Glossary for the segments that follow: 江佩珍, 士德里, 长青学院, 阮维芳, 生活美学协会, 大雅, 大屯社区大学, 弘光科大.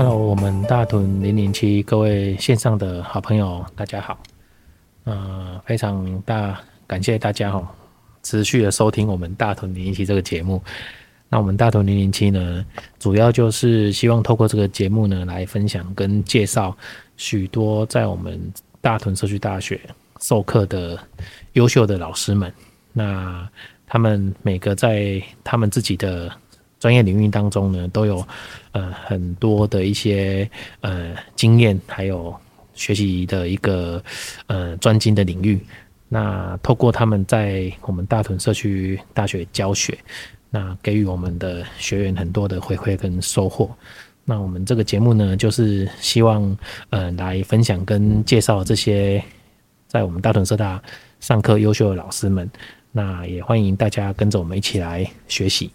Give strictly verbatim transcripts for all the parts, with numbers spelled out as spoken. Hello， 我们大屯零零七各位线上的好朋友，大家好。呃，非常大感谢大家、哦、持续的收听我们大屯零零七这个节目。那我们大屯零零七呢，主要就是希望透过这个节目呢，来分享跟介绍许多在我们大屯社区大学授课的优秀的老师们。那他们每个在他们自己的专业领域当中呢，都有呃很多的一些呃经验，还有学习的一个呃专精的领域。那透过他们在我们大屯社区大学教学，那给予我们的学员很多的回馈跟收获。那我们这个节目呢，就是希望呃来分享跟介绍这些在我们大屯社大上课优秀的老师们。那也欢迎大家跟着我们一起来学习。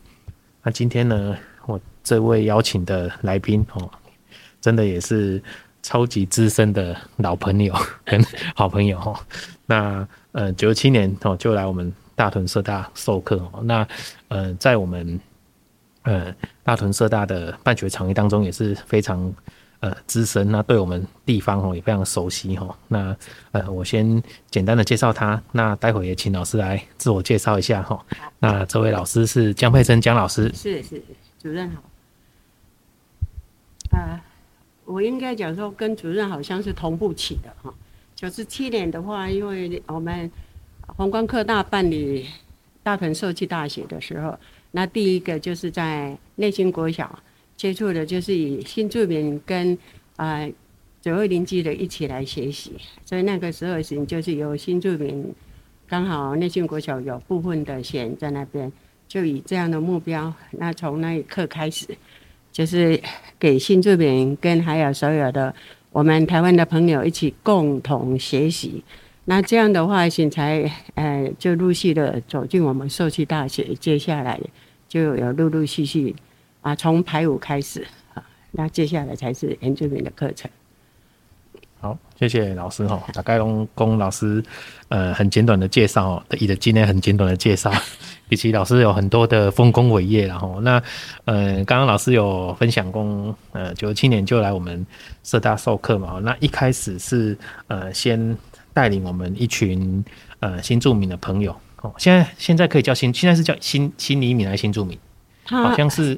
那今天呢，我这位邀请的来宾哦，真的也是超级资深的老朋友，很好朋友哦。那呃，九七年哦就来我们大屯社大授课哦。那呃，在我们呃大屯社大的办学场域当中也是非常呃资深，那对我们地方哦也非常熟悉哦。那呃，我先简单的介绍他，那待会也请老师来自我介绍一下哦。那这位老师是江佩珍江老师，是是主任好。呃，我应该讲说跟主任好像是同步起的哈。九十七年的话，因为我们宏观科大办理大屯社区大学的时候，那第一个就是在内兴国小。接触的就是以新住民跟啊左右邻居的一起来学习，所以那个时候就是由新住民，刚好内训国小有部分的学员在那边，就以这样的目标，那从那一刻开始，就是给新住民跟还有所有的我们台湾的朋友一起共同学习。那这样的话，现在呃就陆续的走进我们社区大学，接下来就有陆陆续续。啊，从排舞开始啊，那接下来才是原住民的课程。好，谢谢老师哈，大概用供老师呃很简短的介绍哦，以的今天很简短的介绍，以及老师有很多的丰功伟业然后那呃刚刚老师有分享过，呃九七年就来我们社大授课嘛，那一开始是呃先带领我们一群呃新住民的朋友哦，现在现在可以叫新，现在是叫新新移民还是新住民？好像是。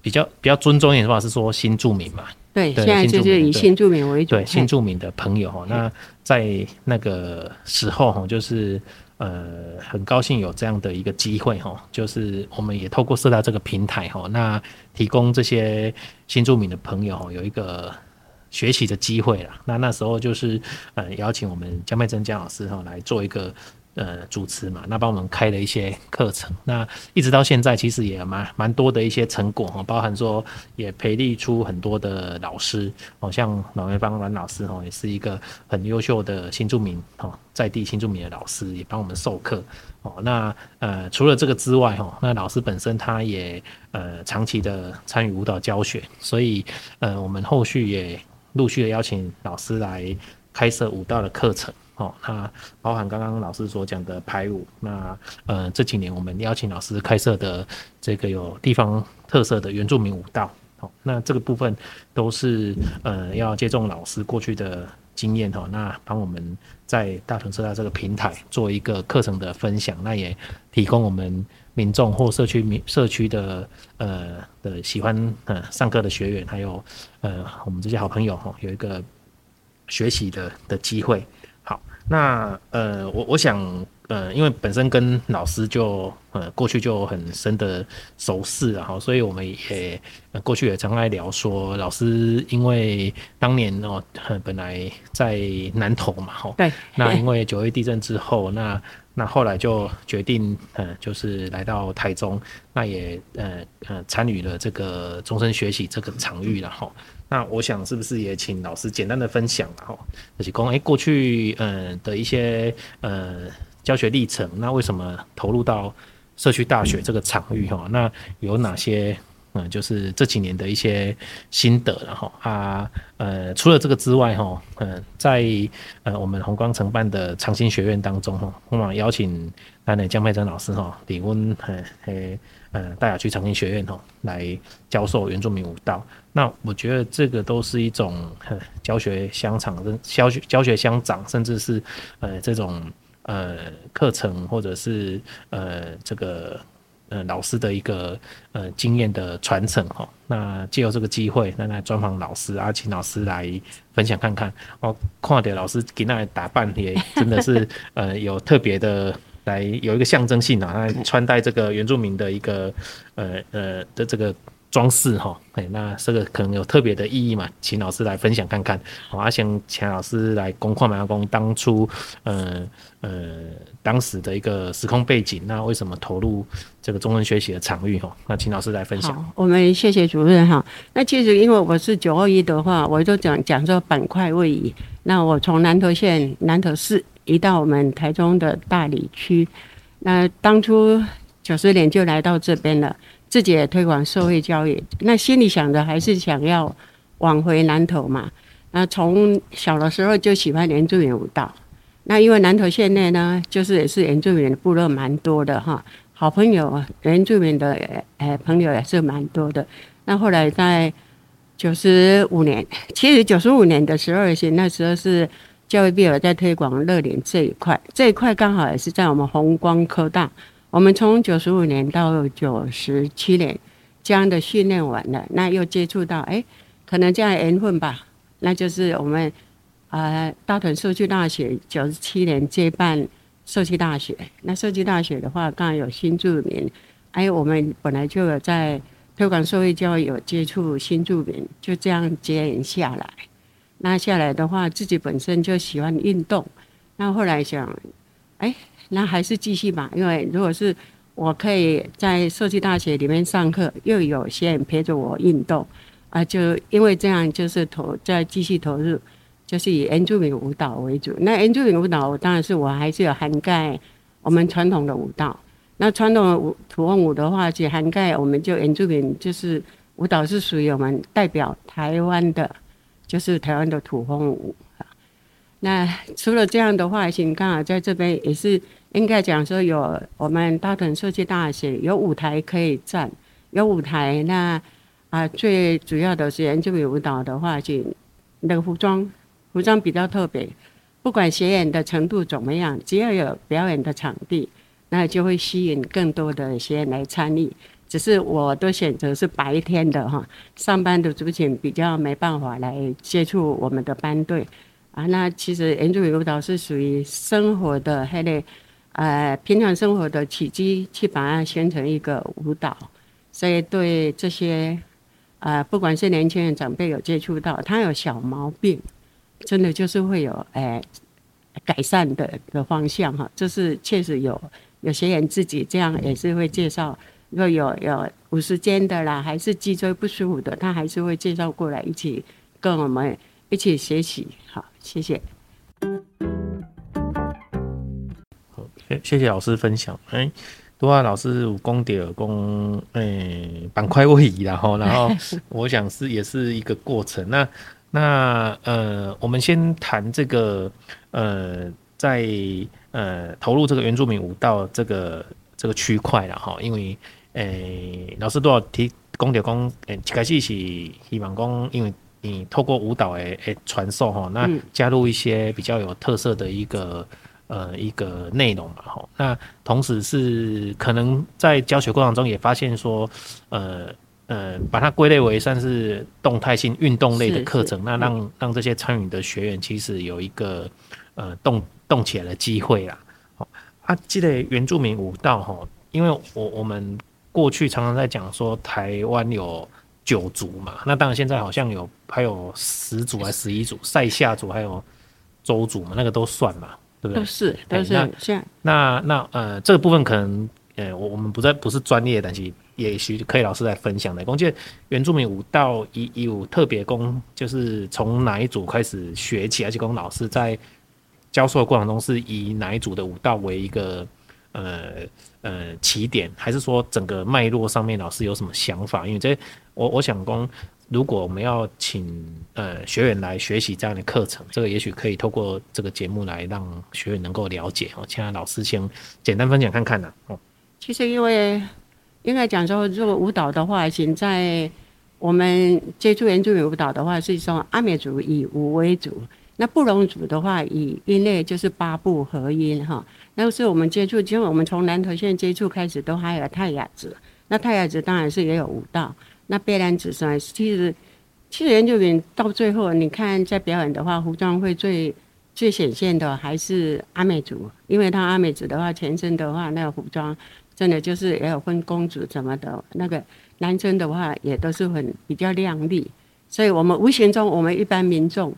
比较比较尊重一点的话是说新住民嘛，对，对现在就是以新住民为主，对，对新住民的朋友哈。那在那个时候哈，就是呃很高兴有这样的一个机会哈，就是我们也透过社大这个平台哈，那提供这些新住民的朋友有一个学习的机会啦。那那时候就是呃邀请我们江佩珍江老师哈来做一个。呃，主持嘛，那帮我们开了一些课程，那一直到现在其实也蛮蛮多的一些成果包含说也培育出很多的老师，哦，像阮维芳阮老师哦，也是一个很优秀的新住民哦，在地新住民的老师，也帮我们授课哦。那呃，除了这个之外哦，那老师本身他也呃长期的参与舞蹈教学，所以呃，我们后续也陆续的邀请老师来开设舞蹈的课程。哦，那包含刚刚老师所讲的排舞，那呃这几年我们邀请老师开设的这个有地方特色的原住民舞蹈，哦，那这个部分都是呃要借重老师过去的经验哦，那帮我们在大屯社大这个平台做一个课程的分享，那也提供我们民众或社区社区的呃的喜欢呃上课的学员，还有呃我们这些好朋友哦，有一个学习的的机会。那呃，我我想呃，因为本身跟老师就呃过去就很深的熟识啊，所以我们也、呃、过去也常爱聊说，老师因为当年哦、呃、本来在南投嘛，吼，对，那因为九一地震之后，那那后来就决定呃就是来到台中，那也呃呃参与了这个终身学习这个场域了吼。那我想是不是也请老师简单的分享啦吼，就是说哎过去呃的一些呃教学历程，那为什么投入到社区大学这个场域吼？那有哪些嗯，就是这几年的一些心得了哈啊，呃，除了这个之外哈，嗯、呃，在呃我们弘光承办的长兴学院当中哈，我们邀请咱的江佩珍老师哈，李温呃呃呃大雅区长兴学院哈来教授原住民舞蹈。那我觉得这个都是一种教学相长，教学教学相长，甚至是呃这种呃课程或者是呃这个。呃，老师的一个呃经验的传承哈、哦，那借由这个机会，那来专访老师啊，请老师来分享看看。哦，看到老师今天的打扮也真的是呃有特别的来有一个象征性啊，那穿戴这个原住民的一个呃呃的这个装饰哈，哎，那这个可能有特别的意义嘛，请老师来分享看看。好、哦，啊，先请老师来公看马公当初呃呃当时的一个时空背景，那为什么投入这个中文学习的场域？那请老师来分享。我们谢谢主任哈。那其实因为我是九二一的话，我就讲讲说板块位移。那我从南投县南投市移到我们台中的大里区。那当初九十年就来到这边了，自己也推广社会教育。那心里想着还是想要往回南投嘛。那从小的时候就喜欢原住民舞蹈。那因为南投县内呢，就是也是原住民的部落蛮多的哈。好朋友，原住民的呃朋友也是蛮多的。那后来在九十五年，其实九十五年的时候，那时候是教育部有在推广乐龄这一块，这一块刚好也是在我们弘光科大。我们从九十五年到九十七年这样的训练完了，那又接触到哎，可能这样缘分吧，那就是我们啊、呃、大屯社区大学九十七年接办。社区大学，那社区大学的话，刚才有新住民，哎，我们本来就有在推广社会教育，有接触新住民，就这样接连下来。那下来的话，自己本身就喜欢运动，那后来想，哎，那还是继续吧，因为如果是我可以在社区大学里面上课，又有些人陪着我运动，啊，就因为这样，就是投再继续投入。就是以原住民舞蹈为主，那原住民舞蹈当然是我还是有涵盖我们传统的舞蹈。那传统的舞土风舞的话，就涵盖我们就原住民，就是舞蹈是属于我们代表台湾的，就是台湾的土风舞。那除了这样的话，行，刚好在这边也是应该讲说有我们大屯社区大学有舞台可以站，有舞台。那啊，最主要的是原住民舞蹈的话，就那个服装。服装比较特别，不管学员的程度怎么样，只要有表演的场地，那就会吸引更多的学员来参与。只是我都选择是白天的哈，上班的族群比较没办法来接触我们的班队啊。那其实原住民舞蹈是属于生活的那类，呃，平常生活的起居去把它形成一个舞蹈，所以对这些呃，不管是年轻人长辈有接触到，他有小毛病。真的就是会有诶、欸、改善的的方向哈，这是确实有有些人自己这样也是会介绍，若有有五十肩的啦，还是脊椎不舒服的，他还是会介绍过来一起跟我们一起学习。好，谢谢。好，谢谢老师分享。哎、欸，多啊，老师有讲到讲诶板块位移啦吼，然后我想是也是一个过程那。那呃，我们先谈这个呃，在呃投入这个原住民舞蹈这个这个区块了哈，因为诶、欸、老师都有提讲到讲，诶、欸、一开始是希望讲，因为你透过舞蹈诶诶传授哈，那加入一些比较有特色的一个。呃，一个内容嘛，吼，那同时是可能在教学过程中也发现说，呃呃，把它归类为算是动态性运动类的课程，那让让这些参与的学员其实有一个呃动动起来的机会啦。好啊，这类原住民舞蹈吼，因为我我们过去常常在讲说台湾有。九组嘛，那当然现在好像有还有十组还十一组，赛夏组还有州组嘛，那个都算嘛。对不对？都是都是这样。那那呃，这个部分可能呃，我我们不在不是专业，但是也许可以老师来分享的。讲这原住民舞蹈一一舞特别功，就是从哪一组开始学起，而且讲老师在教授的过程中是以哪一组的舞蹈为一个呃呃起点，还是说整个脉络上面老师有什么想法？因为这我我想讲，如果我们要请呃学员来学习这样的课程，这个也许可以透过这个节目来让学员能够了解哦。请老师先简单分享看看呐、啊。哦，其实因为应该讲说，做舞蹈的话，现在我们接触原住民舞蹈的话，是说阿美族以舞为主。那布农族的话，以音类就是八部合音哈。那是我们接触，因为我们从南投县接触开始，都还有泰雅族。那泰雅族当然是也有舞蹈。那卑南族呢，其实其实原住民到最后，你看在表演的话，服装会最最显现的还是阿美族，因为他阿美族的话，全身的话那个服装真的就是也有分公主什么的，那个男生的话也都是很比较亮丽。所以我们无形中，我们一般民众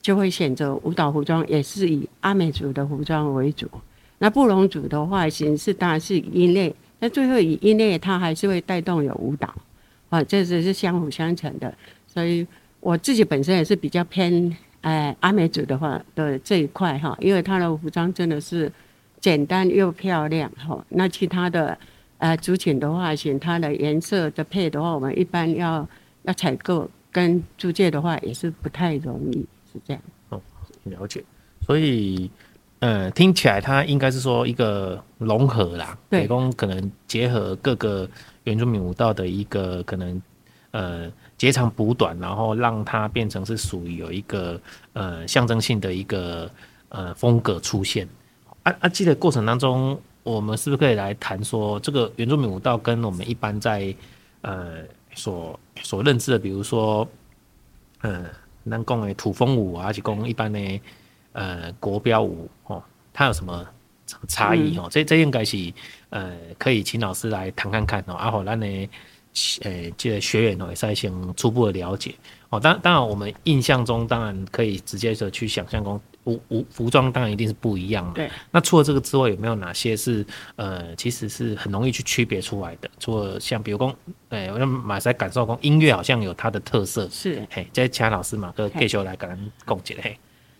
就会选择舞蹈服装，也是以阿美族的服装为主。那布农族的话，形式当然是音乐，那最后以音乐，它还是会带动有舞蹈，啊，这只是相辅相成的。所以我自己本身也是比较偏，呃、阿美族的话的这一块哈，因为它的服装真的是简单又漂亮哈。那其他的呃族群的话，选它的颜色的配的话，我们一般要要采购跟租借的话，也是不太容易。是这样哦，了解。所以，呃，听起来它应该是说一个融合啦，对，可能结合各个原住民舞蹈的一个可能，呃，截长补短，然后让它变成是属于有一个呃象征性的一个呃风格出现。啊啊，记得过程当中，我们是不是可以来谈说这个原住民舞蹈跟我们一般在呃所所认知的，比如说，呃。咱讲的土风舞啊，还是讲一般的呃国标舞哦，它有什么差异哦？嗯、这这应该是呃可以请老师来谈看看哦，然后咱的呃这个学员哦也在先初步的了解哦。当当然我们印象中当然可以直接的去想象讲服服服装当然一定是不一样嘛。对。那除了这个之外，有没有哪些是呃其实是很容易去区别出来的？除了像比如讲，哎、欸，我马赛感受讲音乐好像有它的特色，是嘿。再请老师马哥继续来跟咱讲一下嘿。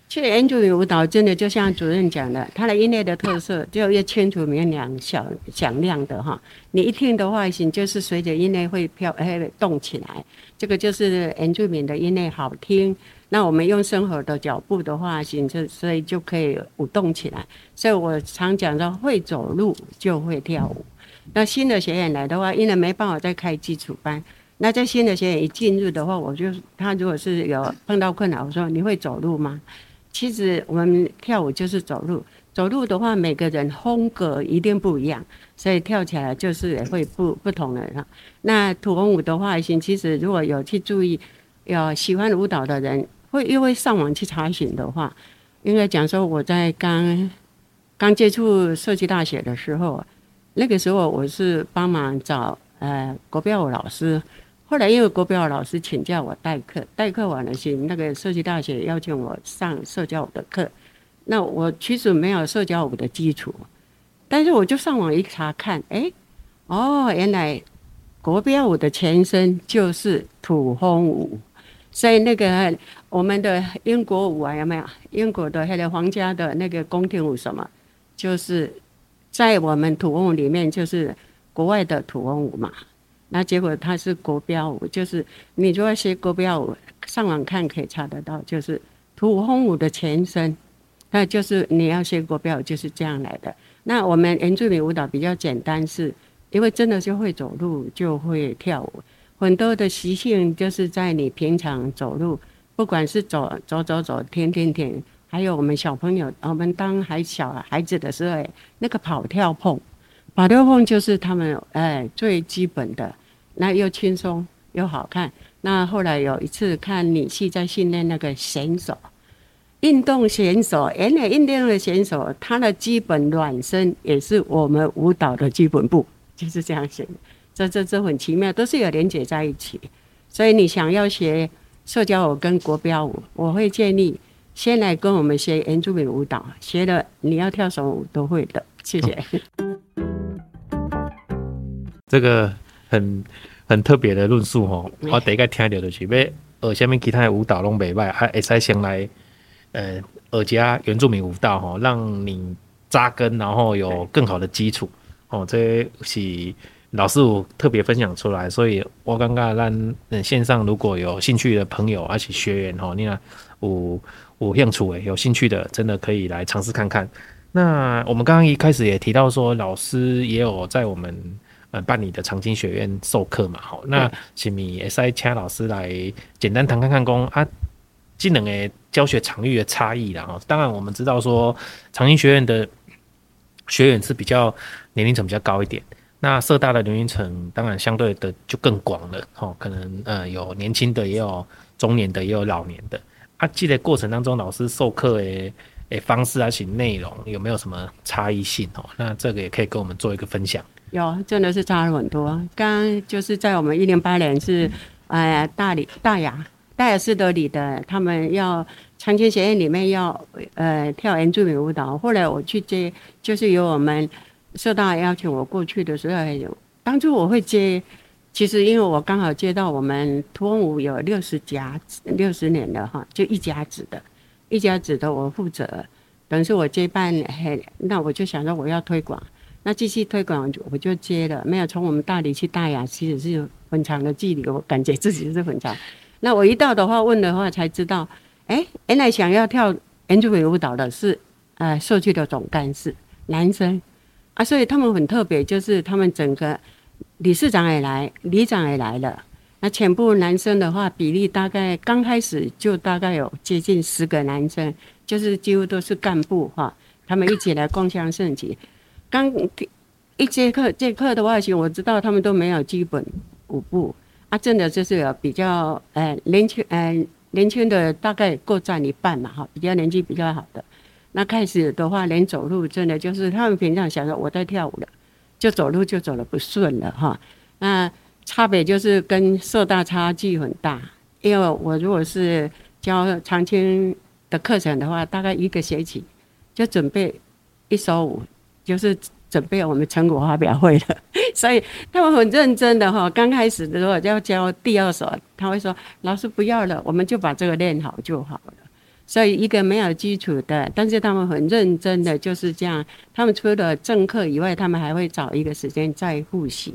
其实原住民舞蹈真的就像主任讲的，它的音乐的特色就越清楚明亮、响响亮的哈。你一听的话，你就是随着音乐会飘会动起来。这个就是原住民的音乐好听。那我们用生活的脚步的话，所以就可以舞动起来。所以我常讲到，会走路就会跳舞。那新的学员来的话，因为没办法再开基础班，那在新的学员一进入的话，我就他如果是有碰到困难，我说你会走路吗？其实我们跳舞就是走路，走路的话，每个人风格一定不一样，所以跳起来就是也会不不同的。那土风舞的话，其实如果有去注意，有喜欢舞蹈的人。会因为上网去查询的话，应该讲说我在刚刚接触设计大学的时候，那个时候我是帮忙找呃国标舞老师，后来因为国标舞老师请教我代课，代课完了是那个设计大学邀请我上社交舞的课，那我其实没有社交舞的基础，但是我就上网一查看，哎，哦，原来国标舞的前身就是土风舞。所以那个我们的英国舞啊，有没有？英国的那个皇家的那个宫廷舞什么，就是在我们土风舞里面就是国外的土风舞嘛。那结果它是国标舞，就是你如果学国标舞，上网看可以查得到，就是土风舞的前身。那就是你要学国标舞就是这样来的。那我们原住民舞蹈比较简单是，是因为真的就会走路，就会跳舞。很多的习性就是在你平常走路，不管是走走走走停停停，还有我们小朋友，我们当还小孩子的时候，那个跑跳碰，跑跳碰就是他们哎最基本的，那又轻松又好看。那后来有一次看女婿在训练那个选手，运动选手，原来运动的选手他的基本暖身也是我们舞蹈的基本步，就是这样选。这这这很奇妙，都是有连结在一起。所以你想要学社交舞跟国标舞，我会建议先来跟我们学原住民舞蹈，学了你要跳什么舞都会的。谢谢。嗯、这个很很特别的论述哦，我第一个听到就是要学什么其他的舞蹈拢袂歹，还可以先来呃学一下原住民舞蹈哦，让你。扎根，然后有更好的基础哦，这是老师有特别分享出来，所以我感觉咱线上如果有兴趣的朋友，而且学员吼，你看有有兴趣的、有兴趣的，真的可以来尝试看看。那我们刚刚一开始也提到说，老师也有在我们呃办理的长青学院授课嘛，吼，那是咪也再请老师来简单谈看看讲啊，技能诶教学场域的差异啦，当然我们知道说长青学院的学员是比较年龄层比较高一点。那社大的年龄层当然相对的就更广了、哦、可能、呃、有年轻的，也有中年的，也有老年的。啊，这个过程当中，老师授课的诶方式还是内容有没有什么差异性、哦、那这个也可以跟我们做一个分享。有，真的是差很多。刚刚就是在我们一零八年是、呃、大理大雅大雅士德里的，他们要长青学院里面要呃跳原住民舞蹈，后来我去接，就是由我们。社大邀请我过去的时候，当初我会接，其实因为我刚好接到我们土风舞有六十甲六十年了哈，就一甲子的，一甲子的我负责，等于是我接办，那我就想说我要推广，那继续推广我就接了，没有从我们大理去大雅其实是很长的距离，我感觉自己是很长。那我一到的话问的话才知道，哎，原来想要跳原住民舞蹈的是呃社区的总干事男生。啊，所以他们很特别，就是他们整个理事长也来，里长也来了。那全部男生的话，比例大概刚开始就大概有接近十个男生，就是几乎都是干部哈。他们一起来共襄盛举。刚一节课，这课的话，我知道他们都没有基本舞步啊，真的就是有比较呃年轻呃年轻的大概各占一半嘛哈，比较年纪比较好的。那开始的话，连走路真的就是他们平常想说我在跳舞了，就走路就走了不顺了哈。那差别就是跟社大差距很大，因为我如果是教长青的课程的话，大概一个学期就准备一首舞，就是准备我们成果发表会了。所以他们很认真的哈。刚开始的时候要教第二首，他会说老师不要了，我们就把这个练好就好了。所以一个没有基础的，但是他们很认真的就是这样。他们除了正课以外，他们还会找一个时间再复习，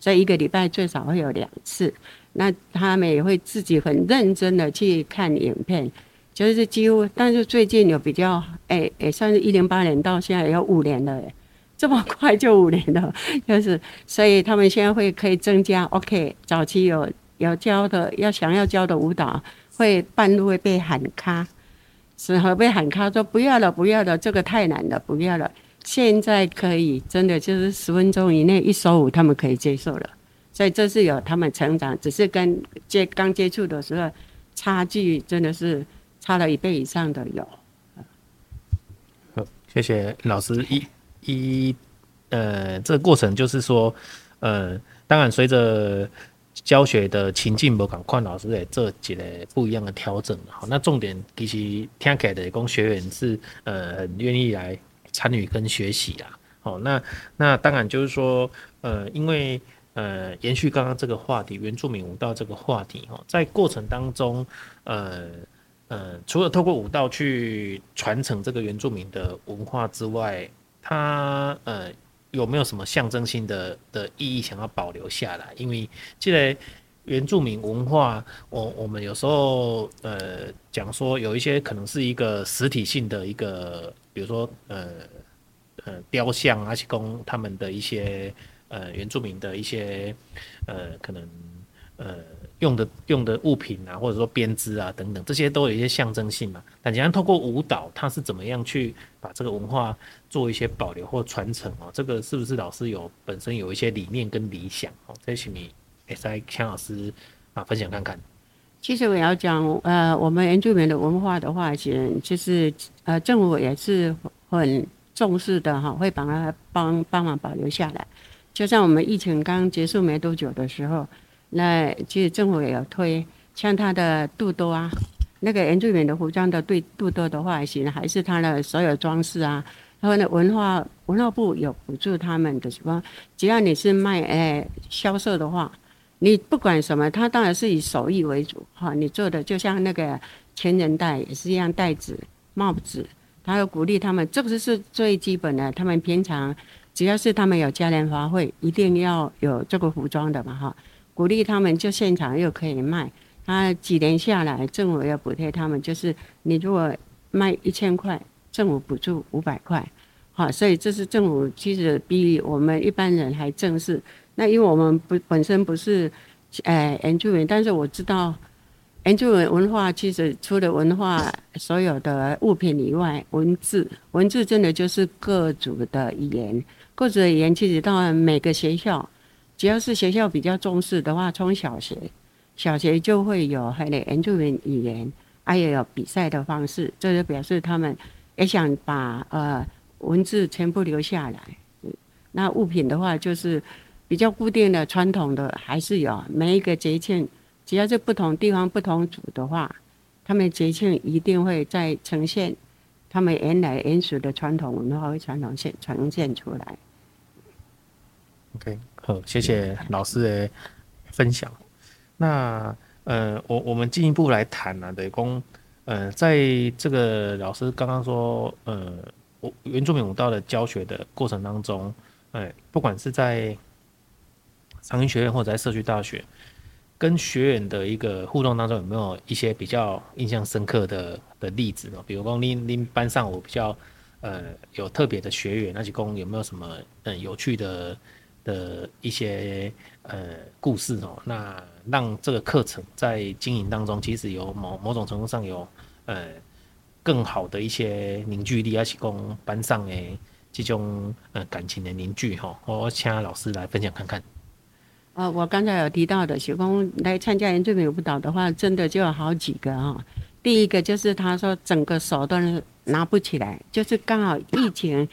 所以一个礼拜最少会有两次。那他们也会自己很认真的去看影片，就是几乎。但是最近有比较，哎、欸、也算是一零八年到现在也有五年了，这么快就五年了，就是所以他们现在会可以增加。OK， 早期有有教的，要想要教的舞蹈，会半路会被喊卡。是何被喊卡说不要了不要了，这个太难了不要了。现在可以真的就是十分钟以内一首舞他们可以接受了，所以这是有他们成长，只是跟接刚接触的时候差距真的是差了一倍以上的有。好，谢谢老师。一一呃，这个过程就是说，呃，当然随着。教学的情境不同，看老师也做一个不一样的调整。好，那重点其实听起来的讲，学员是呃很愿意来参与跟学习啦。好，那那当然就是说，呃，因为呃延续刚刚这个话题，原住民舞蹈这个话题，哦，在过程当中，呃呃，除了透过舞蹈去传承这个原住民的文化之外，它呃。有没有什么象征性 的, 的意义想要保留下来？因为这个原住民文化，我我们有时候呃讲说有一些可能是一个实体性的一个，比如说呃呃雕像啊，提供他们的一些呃原住民的一些呃可能呃用的用的物品啊，或者说编织啊等等，这些都有一些象征性嘛。但既然透过舞蹈，它是怎么样去把这个文化做一些保留或传承哦？这个是不是老师有本身有一些理念跟理想哦？这请你也再请老师啊分享看看。其实我要讲，呃，我们原住民的文化的话，就是呃政府也是很重视的哈，会把它帮帮忙保留下来。就像我们疫情刚结束没多久的时候。那其实政府也有推，像他的肚兜啊，那个原住民的服装的对肚兜的话，其实还是他的所有装饰啊。然后呢，文化文化部有补助他们的什么，只要你是卖诶、欸、销售的话，你不管什么，他当然是以手艺为主哈。你做的就像那个前人戴也是一样，带子、帽子，还有鼓励他们，这个是最基本的。他们平常只要是他们有嘉年华会，一定要有这个服装的嘛哈，鼓励他们就现场又可以卖。啊，几年下来，政府要补贴他们，就是你如果卖一千块，政府补助五百块，好，所以这是政府其实比我们一般人还正式。那因为我们不本身不是，呃，原住民，但是我知道。原住民文化其实除了文化所有的物品以外，文字文字真的就是各族的语言，各族的语言其实到每个学校，只要是学校比较重视的话，从小学小学就会有原住民语言，还、啊、也有比赛的方式，这就表示他们也想把呃文字全部留下来。那物品的话，就是比较固定的传统的还是有，每一个节庆。只要是不同地方不同族的话，他们节庆一定会在呈现他们原来原始的传统文化，会传统现呈现出来。OK， 好，谢谢老师的分享。那呃，我我们进一步来谈啊，对公，呃，在这个老师刚刚说，呃，原住民舞蹈的教学的过程当中，呃，不管是在长庚学院或者在社区大学。跟学员的一个互动当中，有没有一些比较印象深刻的的例子呢？比如说您您班上我比较呃有特别的学员，那就讲有没有什么嗯、呃、有趣的的一些呃故事哦、喔？那让这个课程在经营当中，其实有某某种程度上有呃更好的一些凝聚力，而且讲班上的这种呃感情的凝聚哈、喔。我请老师来分享看看。呃，我刚才有提到的，学工来参加原住民舞蹈的话，真的就有好几个哈、哦。第一个就是他说整个手都拿不起来，就是刚好疫情，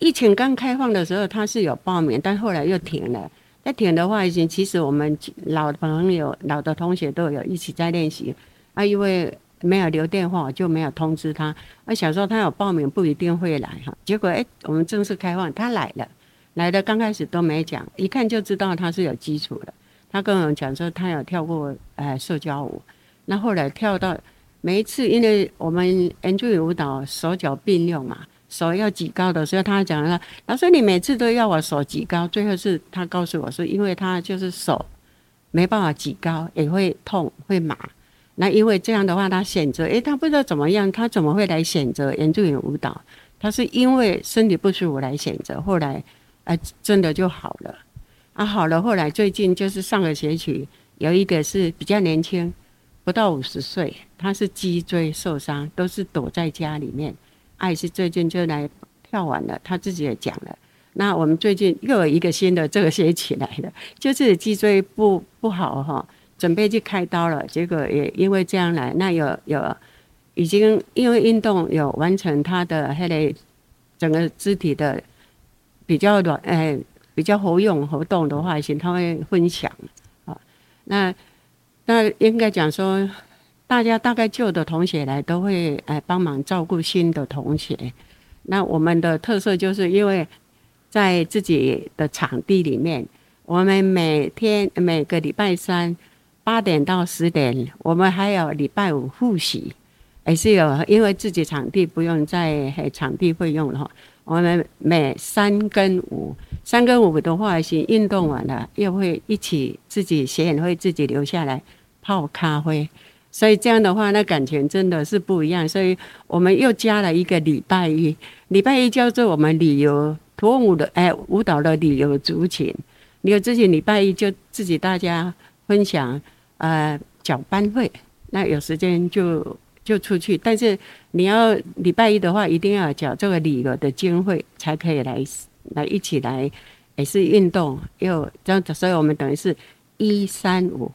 疫情刚开放的时候他是有报名，但后来又停了。那停的话，已经其实我们老朋友、老的同学都有一起在练习啊，因为没有留电话，我就没有通知他。我想说他有报名不一定会来哈，结果哎，我们正式开放他来了。来的刚开始都没讲，一看就知道他是有基础的。他跟我们讲说他有跳过呃社交舞，那后来跳到每一次，因为我们原住民舞蹈手脚并用嘛，手要举高的时候，他讲了，老师你每次都要我手举高，最后是他告诉我说，因为他就是手没办法举高，也会痛会麻。那因为这样的话，他选择哎，他不知道怎么样，他怎么会来选择原住民舞蹈？他是因为身体不舒服来选择，后来。啊、真的就好了啊，好了。后来最近就是上个学期，有一个是比较年轻，不到五十岁，他是脊椎受伤，都是躲在家里面。艾、啊、是最近就来跳完了，他自己也讲了。那我们最近又有一个新的，这个学期来了，就是脊椎不不好哈、哦，准备去开刀了，结果也因为这样来，那有有已经因为运动有完成他的那类整个肢体的。比较软，哎、欸，比较活用活动的话，行，他会分享啊。那那应该讲说，大家大概旧的同学来都会哎帮、欸、忙照顾新的同学。那我们的特色就是因为在自己的场地里面，我们每天每个礼拜三八点到十点，我们还有礼拜五复习，也是有因为自己场地不用在、欸、场地费用了。我们每三跟五，三跟五的话是运动完了，又会一起自己学员会自己留下来泡咖啡，所以这样的话，那感情真的是不一样。所以我们又加了一个礼拜一，礼拜一叫做我们旅游土文舞的哎舞蹈的旅游族群，旅游族群礼拜一就自己大家分享呃缴班费，那有时间就。就出去，但是你要礼拜一的话，一定要缴这个旅游的经费，才可以来来一起来，也是运动又这样，所以我们等于是一三五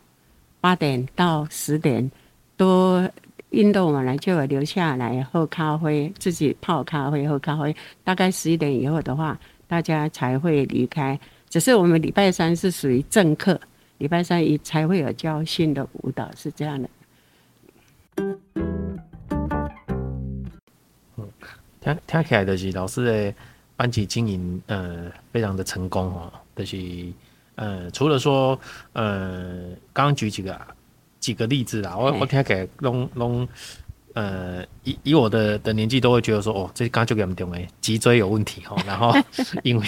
八点到十点多运动完了就有留下来喝咖啡，自己泡咖啡喝咖啡，大概十一点以后的话，大家才会离开。只是我们礼拜三是属于正课，礼拜三一才会有教新的舞蹈，是这样的。听听起来就是老师的班级经营，呃，非常的成功哦。就是呃，除了说呃，刚刚举几个几个例子啦，我我听起来拢拢呃，以以我的的年纪都会觉得说，哦，这刚就给我们点为脊椎有问题哈、哦，然后因为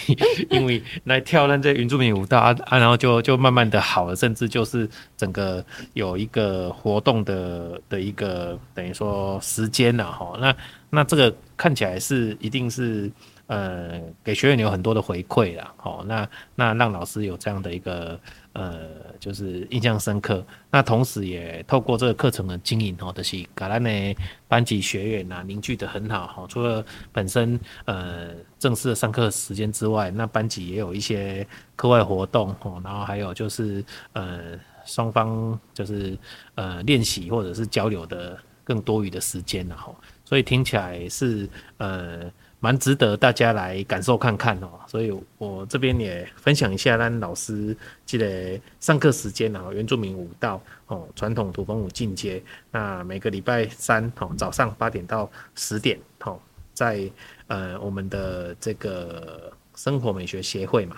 因为来跳那这原住民舞蹈啊，啊然后就就慢慢的好了，甚至就是整个有一个活动的的一个等于说时间了哈、哦，那那这个看起来是一定是呃给学员有很多的回馈啦，好、哦，那那让老师有这样的一个。呃，就是印象深刻。那同时也透过这个课程的经营哦，就是把咱的班级学员呐、啊、凝聚得很好哈。除了本身呃正式的上课时间之外，那班级也有一些课外活动哦，然后还有就是呃双方就是呃练习或者是交流的更多余的时间了哈。所以听起来是呃。蛮值得大家来感受看看哦，所以我这边也分享一下咱老师这个上课时间啊，原住民舞蹈哦，传统土风舞进阶，那每个礼拜三哦早上八点到十点哦，在呃我们的这个生活美学协会嘛，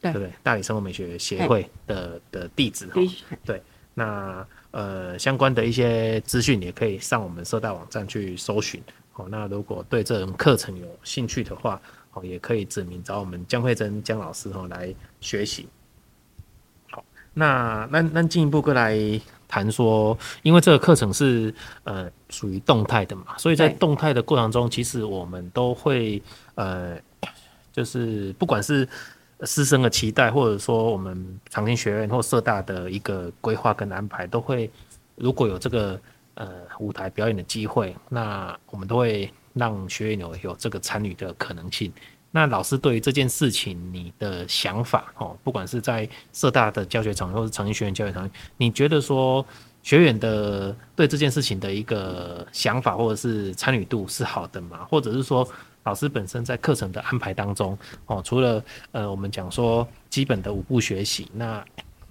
对不对？大理生活美学协会的的地址哦，对，那呃相关的一些资讯也可以上我们社大网站去搜寻。那如果对这种课程有兴趣的话，也可以指名找我们江惠珍江老师来学习。好，那那进一步过来谈说，因为这个课程是呃属于动态的嘛，所以在动态的过程中，其实我们都会呃，就是不管是师生的期待，或者说我们长青学院或社大的一个规划跟安排，都会如果有这个。呃，舞台表演的机会，那我们都会让学员有有这个参与的可能性。那老师对于这件事情，你的想法哦，不管是在社大的教学场或是长青学院教学场，你觉得说学员的对这件事情的一个想法或者是参与度是好的吗？或者是说老师本身在课程的安排当中哦，除了呃我们讲说基本的舞步学习，那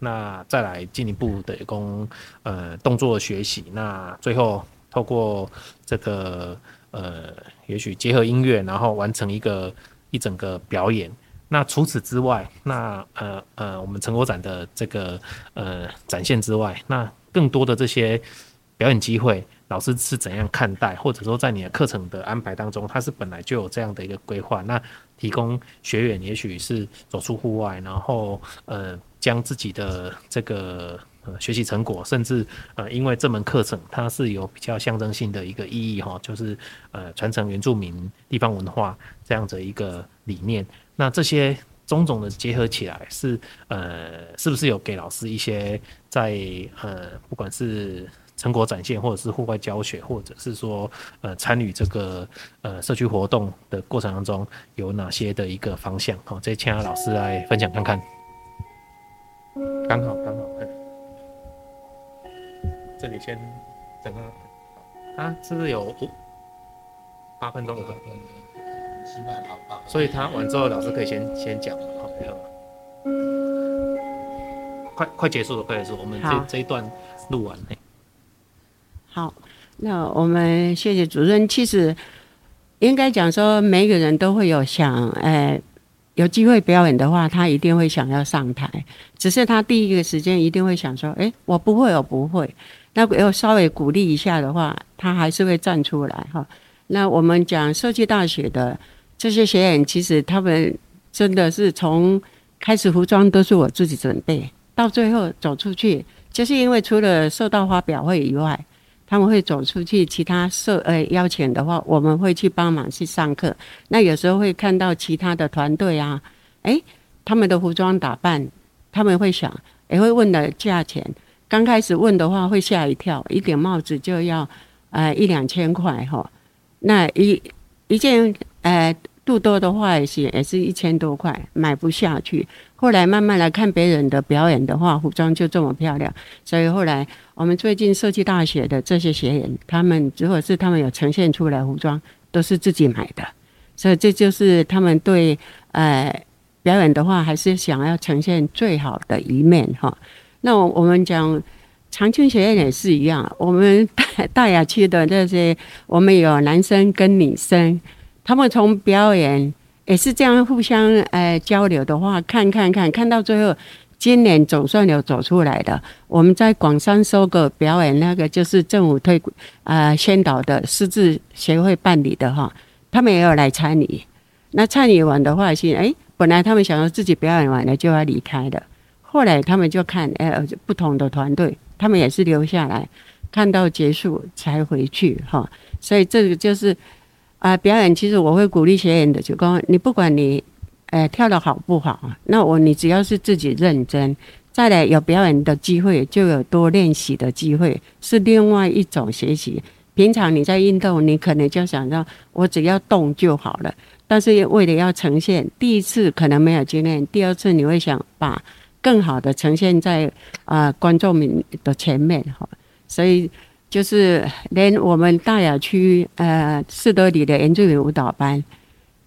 那再来进一步的供呃动作学习，那最后透过这个呃，也许结合音乐，然后完成一个一整个表演。那除此之外，那呃呃，我们成果展的这个呃展现之外，那更多的这些表演机会，老师是怎样看待，或者说在你的课程的安排当中，它是本来就有这样的一个规划，那提供学员也许是走出户外，然后呃。将自己的这个、呃、学习成果，甚至呃，因为这门课程它是有比较象征性的一个意义哈、哦，就是呃传承原住民地方文化这样的一个理念。那这些种种的结合起来是，是呃，是不是有给老师一些在呃，不管是成果展现，或者是户外教学，或者是说呃参与这个呃社区活动的过程当中，有哪些的一个方向？好、哦，再请老师来分享看看。刚好刚好，这里先整个啊，是不是有八分钟的？所以他完之后，老师可以先先讲，好，快快结束了，快结束，我们这这一段录完。好，那我们谢谢主任。其实应该讲说，每个人都会有想，哎。有机会表演的话，他一定会想要上台，只是他第一个时间一定会想说：“哎、欸，我不会，我不会。”那有稍微鼓励一下的话，他还是会站出来哈。那我们讲社区大学的这些学员，其实他们真的是从开始服装都是我自己准备，到最后走出去，就是因为除了社大发表会以外，他们会走出去，其他社呃邀请的话，我们会去帮忙去上课。那有时候会看到其他的团队啊，哎，他们的服装打扮，他们会想，也会问的价钱。刚开始问的话会吓一跳，一顶帽子就要呃一两千块哈。那一一件呃肚兜的话也是也是一千多块，买不下去。后来慢慢来看别人的表演的话，服装就这么漂亮，所以后来我们最近社区大学的这些学员，他们如果是他们有呈现出来服装，都是自己买的，所以这就是他们对呃表演的话，还是想要呈现最好的一面哈。那我们讲长青学院也是一样，我们大大雅区的这些，我们有男生跟女生，他们从表演。也是这样互相、呃、交流的话，看看看看到最后，今年总算有走出来的。我们在广山收购表演那个就是政府推呃宣导的失智协会办理的哈，他们也有来参与。那参与完的话是哎、欸，本来他们想要自己表演完了就要离开的，后来他们就看哎、欸、不同的团队，他们也是留下来看到结束才回去哈。所以这个就是啊、呃、表演，其实我会鼓励学员的，就说你不管你。呃，跳得好不好？那我你只要是自己认真，再来有表演的机会，就有多练习的机会，是另外一种学习。平常你在运动，你可能就想到我只要动就好了，但是为了要呈现，第一次可能没有经验，第二次你会想把更好的呈现在啊、呃、观众们的前面哈。所以就是连我们大雅区呃士多里的原住民舞蹈班。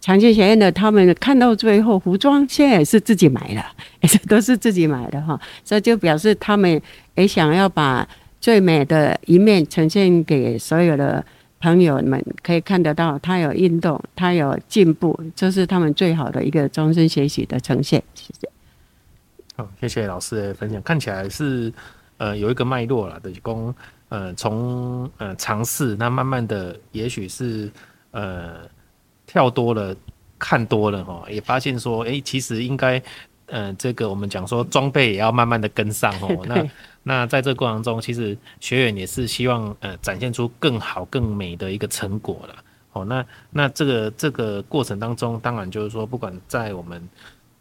长青学院的他们看到最后，服装现在也是自己买的，也是都是自己买的哈，所以就表示他们也想要把最美的一面呈现给所有的朋友们，可以看得到他有运动，他有进步，这是他们最好的一个终身学习的呈现。谢谢。好，谢谢老师的分享，看起来是呃有一个脉络啦，就是说呃从呃尝试，那慢慢的也许是呃。跳多了，看多了哈，也发现说，哎、欸，其实应该，嗯、呃，这个我们讲说装备也要慢慢的跟上哦。那那在这过程中，其实学员也是希望呃展现出更好、更美的一个成果了。哦，那那这个这个过程当中，当然就是说，不管在我们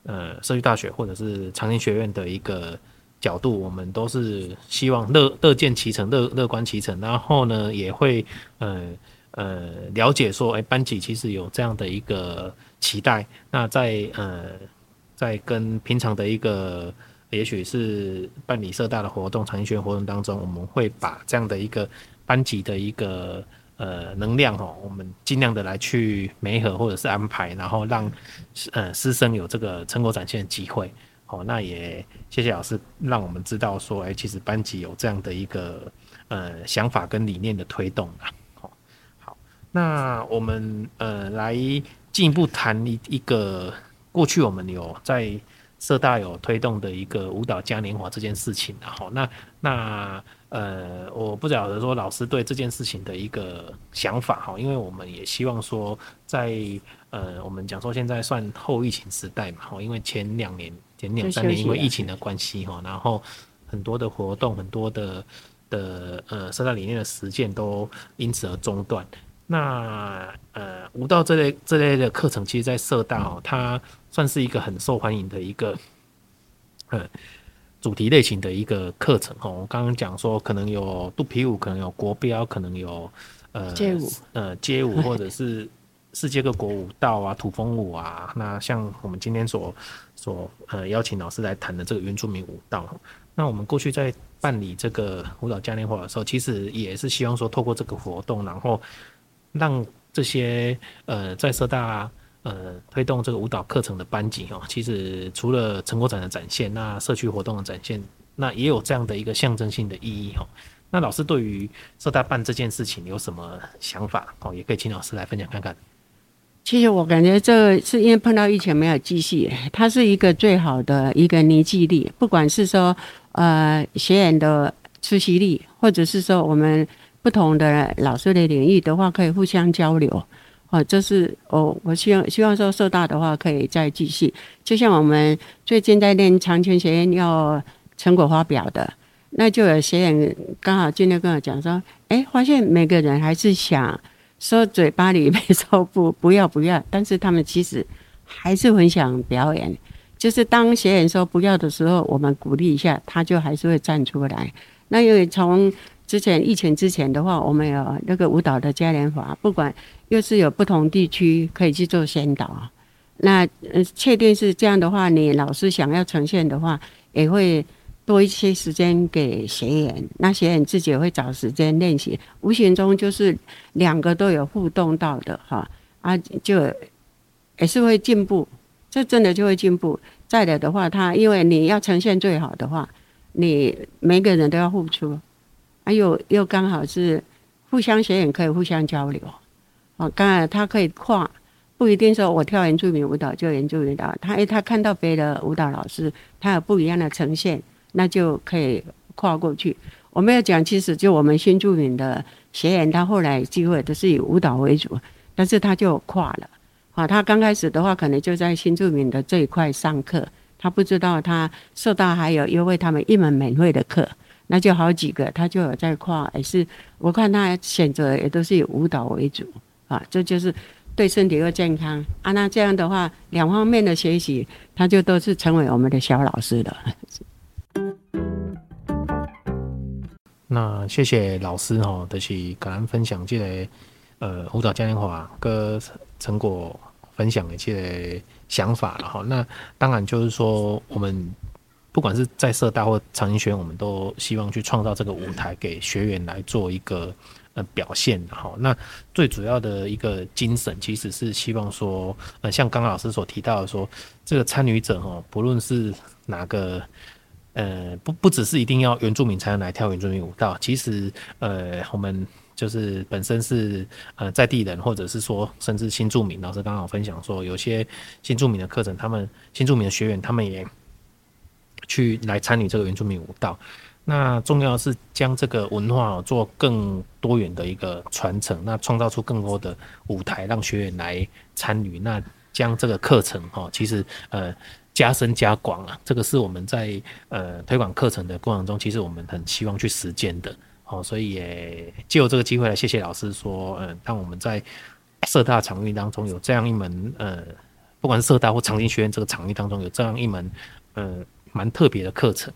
呃社区大学或者是长青学院的一个角度，我们都是希望乐乐见其成、乐乐观其成，然后呢，也会呃。呃，了解说，哎、欸，班级其实有这样的一个期待，那在呃，在跟平常的一个，也许是办理社大的活动、长青学院活动当中，我们会把这样的一个班级的一个呃能量哦，我们尽量的来去媒合或者是安排，然后让呃师生有这个成果展现的机会。哦，那也谢谢老师让我们知道说，哎、欸，其实班级有这样的一个呃想法跟理念的推动啦。那我们呃来进一步谈一一个过去我们有在社大有推动的一个舞蹈嘉年华这件事情，然后那那呃我不晓得说老师对这件事情的一个想法哈，因为我们也希望说在呃我们讲说现在算后疫情时代嘛，因为前两年前两三年因为疫情的关系哈，然后很多的活动很多的的呃社大理念的实践都因此而中断。那呃，舞蹈这类这类的课程，其实在社大哦，它算是一个很受欢迎的一个呃主题类型的一个课程哦。我刚刚讲说，可能有肚皮舞，可能有国标，可能有呃街舞，呃街舞或者是世界各国舞蹈啊、土风舞啊。那像我们今天所所呃邀请老师来谈的这个原住民舞蹈，那我们过去在办理这个舞蹈嘉年华的时候，其实也是希望说，透过这个活动，然后让这些呃在社大呃推动这个舞蹈课程的班级哦，其实除了成果展的展现，那社区活动的展现，那也有这样的一个象征性的意义哦。那老师对于社大办这件事情有什么想法哦？也可以请老师来分享看看。其实我感觉这是因为碰到疫情没有继续，它是一个最好的一个凝聚力，不管是说呃学员的出席力，或者是说我们。不同的老师的领域的话，可以互相交流，哦，这是哦，我希望希望说社大的话可以再继续，就像我们最近在练长青学院要成果发表的，那就有学员刚好今天跟我讲说，哎、欸，发现每个人还是想说嘴巴里面说不不要不要，但是他们其实还是很想表演，就是当学员说不要的时候，我们鼓励一下，他就还是会站出来。那因为从之前疫情之前的话，我们有那个舞蹈的嘉年华，不管又是有不同地区可以去做宣导。那确定是这样的话，你老师想要呈现的话，也会多一些时间给学员，那学员自己也会找时间练习，无形中就是两个都有互动到的哈啊，就也是会进步，这真的就会进步。再来的话，他因为你要呈现最好的话，你每个人都要付出。啊、又又刚好是互相学员可以互相交流，哦，刚好他可以跨不一定说我跳原住民舞蹈就原住民舞蹈，他他看到别的舞蹈老师他有不一样的呈现，那就可以跨过去。我们要讲，其实就我们新住民的学员，他后来聚会都是以舞蹈为主，但是他就跨了、啊、他刚开始的话可能就在新住民的这一块上课，他不知道他受到还有优惠他们一门免费的课，那就好几个他就有在跨，也是我看他选择也都是以舞蹈为主啊，这就是对身体又健康啊。那这样的话两方面的学习，他就都是成为我们的小老师了。那谢谢老师哦，就是跟咱分享这个呃舞蹈嘉年华跟成果分享的这个想法了哈。那当然就是说我们不管是在社大或长青学院，我们都希望去创造这个舞台给学员来做一个呃表现。好，那最主要的一个精神其实是希望说呃像刚刚老师所提到的说，这个参与者哦，不论是哪个呃不不只是一定要原住民才能来跳原住民舞蹈，其实呃我们就是本身是呃在地人，或者是说甚至新住民，老师刚好分享说有些新住民的课程，他们新住民的学员他们也去来参与这个原住民舞蹈。那重要的是将这个文化、哦、做更多元的一个传承，那创造出更多的舞台让学员来参与，那将这个课程、哦、其实呃加深加广啊，这个是我们在呃推广课程的过程中，其实我们很希望去实践的哦，所以也借由这个机会来谢谢老师说，嗯、呃，让我们在社大场域当中有这样一门呃，不管是社大或长青学院这个场域当中有这样一门呃。蛮特别的课程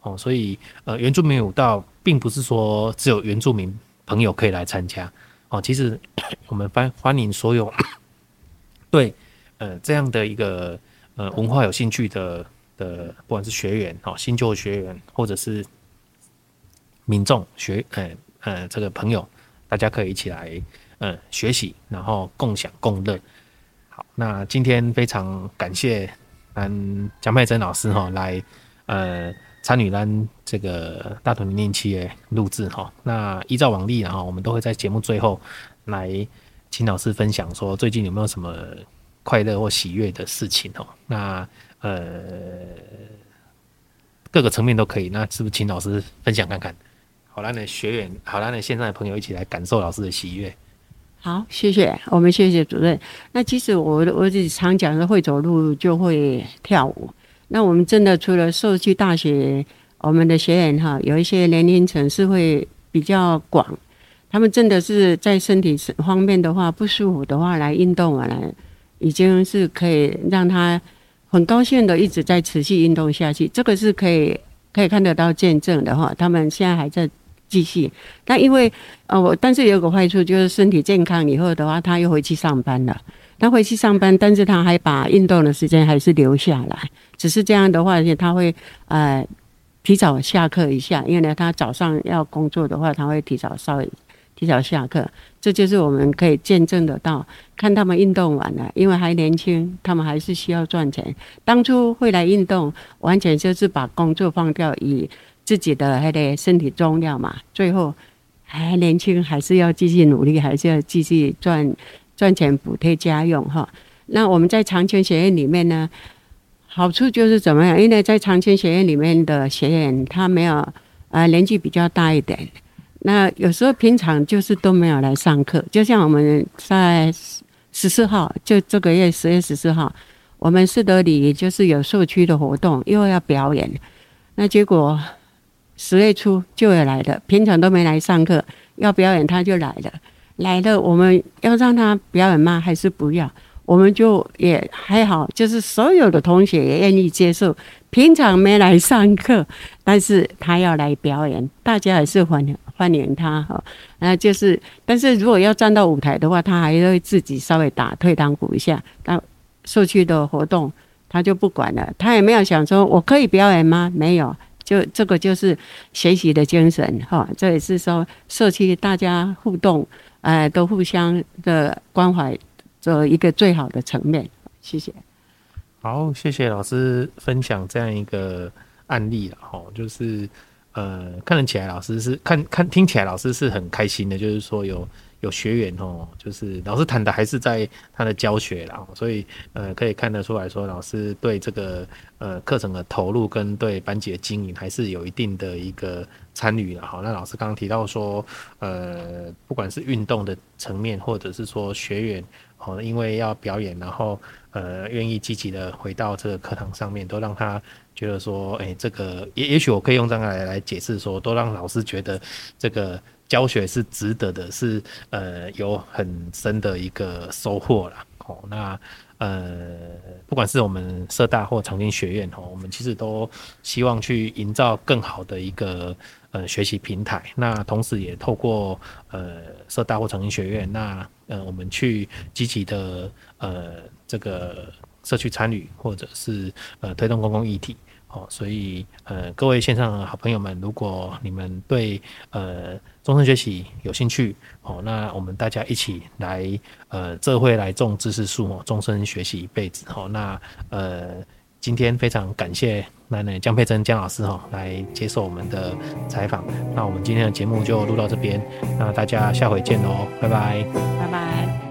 哦，所以呃，原住民舞蹈并不是说只有原住民朋友可以来参加哦，其实我们欢迎所有对呃这样的一个呃文化有兴趣的的，不管是学员哦、新旧学员，或者是民众学呃呃这个朋友，大家可以一起来呃学习，然后共享共乐。好，那今天非常感谢。嗯，蒋佩珍老师哈、哦、来，呃，参与咱这个大屯零零七的录制哈、哦。那依照往例啊，我们都会在节目最后来请老师分享说最近有没有什么快乐或喜悦的事情哦。那呃，各个层面都可以。那是不是请老师分享看看？好，让你的学员，好，让你线上的朋友一起来感受老师的喜悦。好，谢谢，我们谢谢主任。那其实我我常讲说会走路就会跳舞。那我们真的除了社区大学，我们的学员哈，有一些年龄层是会比较广，他们真的是在身体方面的话不舒服的话来运动完了，已经是可以让他很高兴的一直在持续运动下去，这个是可以可以看得到见证的哈。他们现在还在。继续，但因为呃，我但是有个坏处就是身体健康以后的话，他又回去上班了。他回去上班，但是他还把运动的时间还是留下来。只是这样的话，而且他会呃提早下课一下，因为呢，他早上要工作的话，他会提早稍微提早下课。这就是我们可以见证得到，看他们运动完了，因为还年轻，他们还是需要赚钱。当初会来运动，完全就是把工作放掉以。自己的还得身体重要嘛，最后还年轻，还是要继续努力，还是要继续赚赚钱补贴家用哈。那我们在长青学院里面呢，好处就是怎么样？因为在长青学院里面的学员，他没有啊、呃、年纪比较大一点，那有时候平常就是都没有来上课。就像我们在十四号，就这个月十月十四号，我们士德里就是有社区的活动，又要表演，那结果。十月初就有来了，平常都没来上课，要表演他就来了。来了，我们要让他表演吗？还是不要？我们就也还好，就是所有的同学也愿意接受。平常没来上课，但是他要来表演，大家也是欢迎欢迎他哈。那就是，但是如果要站到舞台的话，他还会自己稍微打退堂鼓一下。那社区的活动他就不管了，他也没有想说我可以表演吗？没有。就这个就是学习的精神哈，这也是说社区大家互动，哎、呃，都互相的关怀的一个最好的层面。谢谢。好，谢谢老师分享这样一个案例了哈，就是呃，看得起来老师是看看听起来老师是很开心的，就是说有有学员哦，就是老师谈的还是在他的教学啦，所以呃可以看得出来说，老师对这个呃课程的投入跟对班级的经营还是有一定的一个参与啦。好，那老师刚刚提到说，呃不管是运动的层面，或者是说学员哦，因为要表演，然后呃愿意积极的回到这个课堂上面，都让他觉得说，哎、欸，这个也也许我可以用这样来来解释说，都让老师觉得这个教学是值得的，是呃有很深的一个收获啦。哦，那呃不管是我们社大或长青学院哦，我们其实都希望去营造更好的一个呃学习平台。那同时也透过呃社大或长青学院，那呃我们去积极的呃这个社区参与，或者是呃推动公共议题。哦，所以呃，各位线上的好朋友们，如果你们对呃终身学习有兴趣哦，那我们大家一起来呃，这会来种知识树哦，终身学习一辈子哦。那呃，今天非常感谢那那江佩珍江老师哦来接受我们的采访。那我们今天的节目就录到这边，那大家下回见喽，拜拜，拜拜。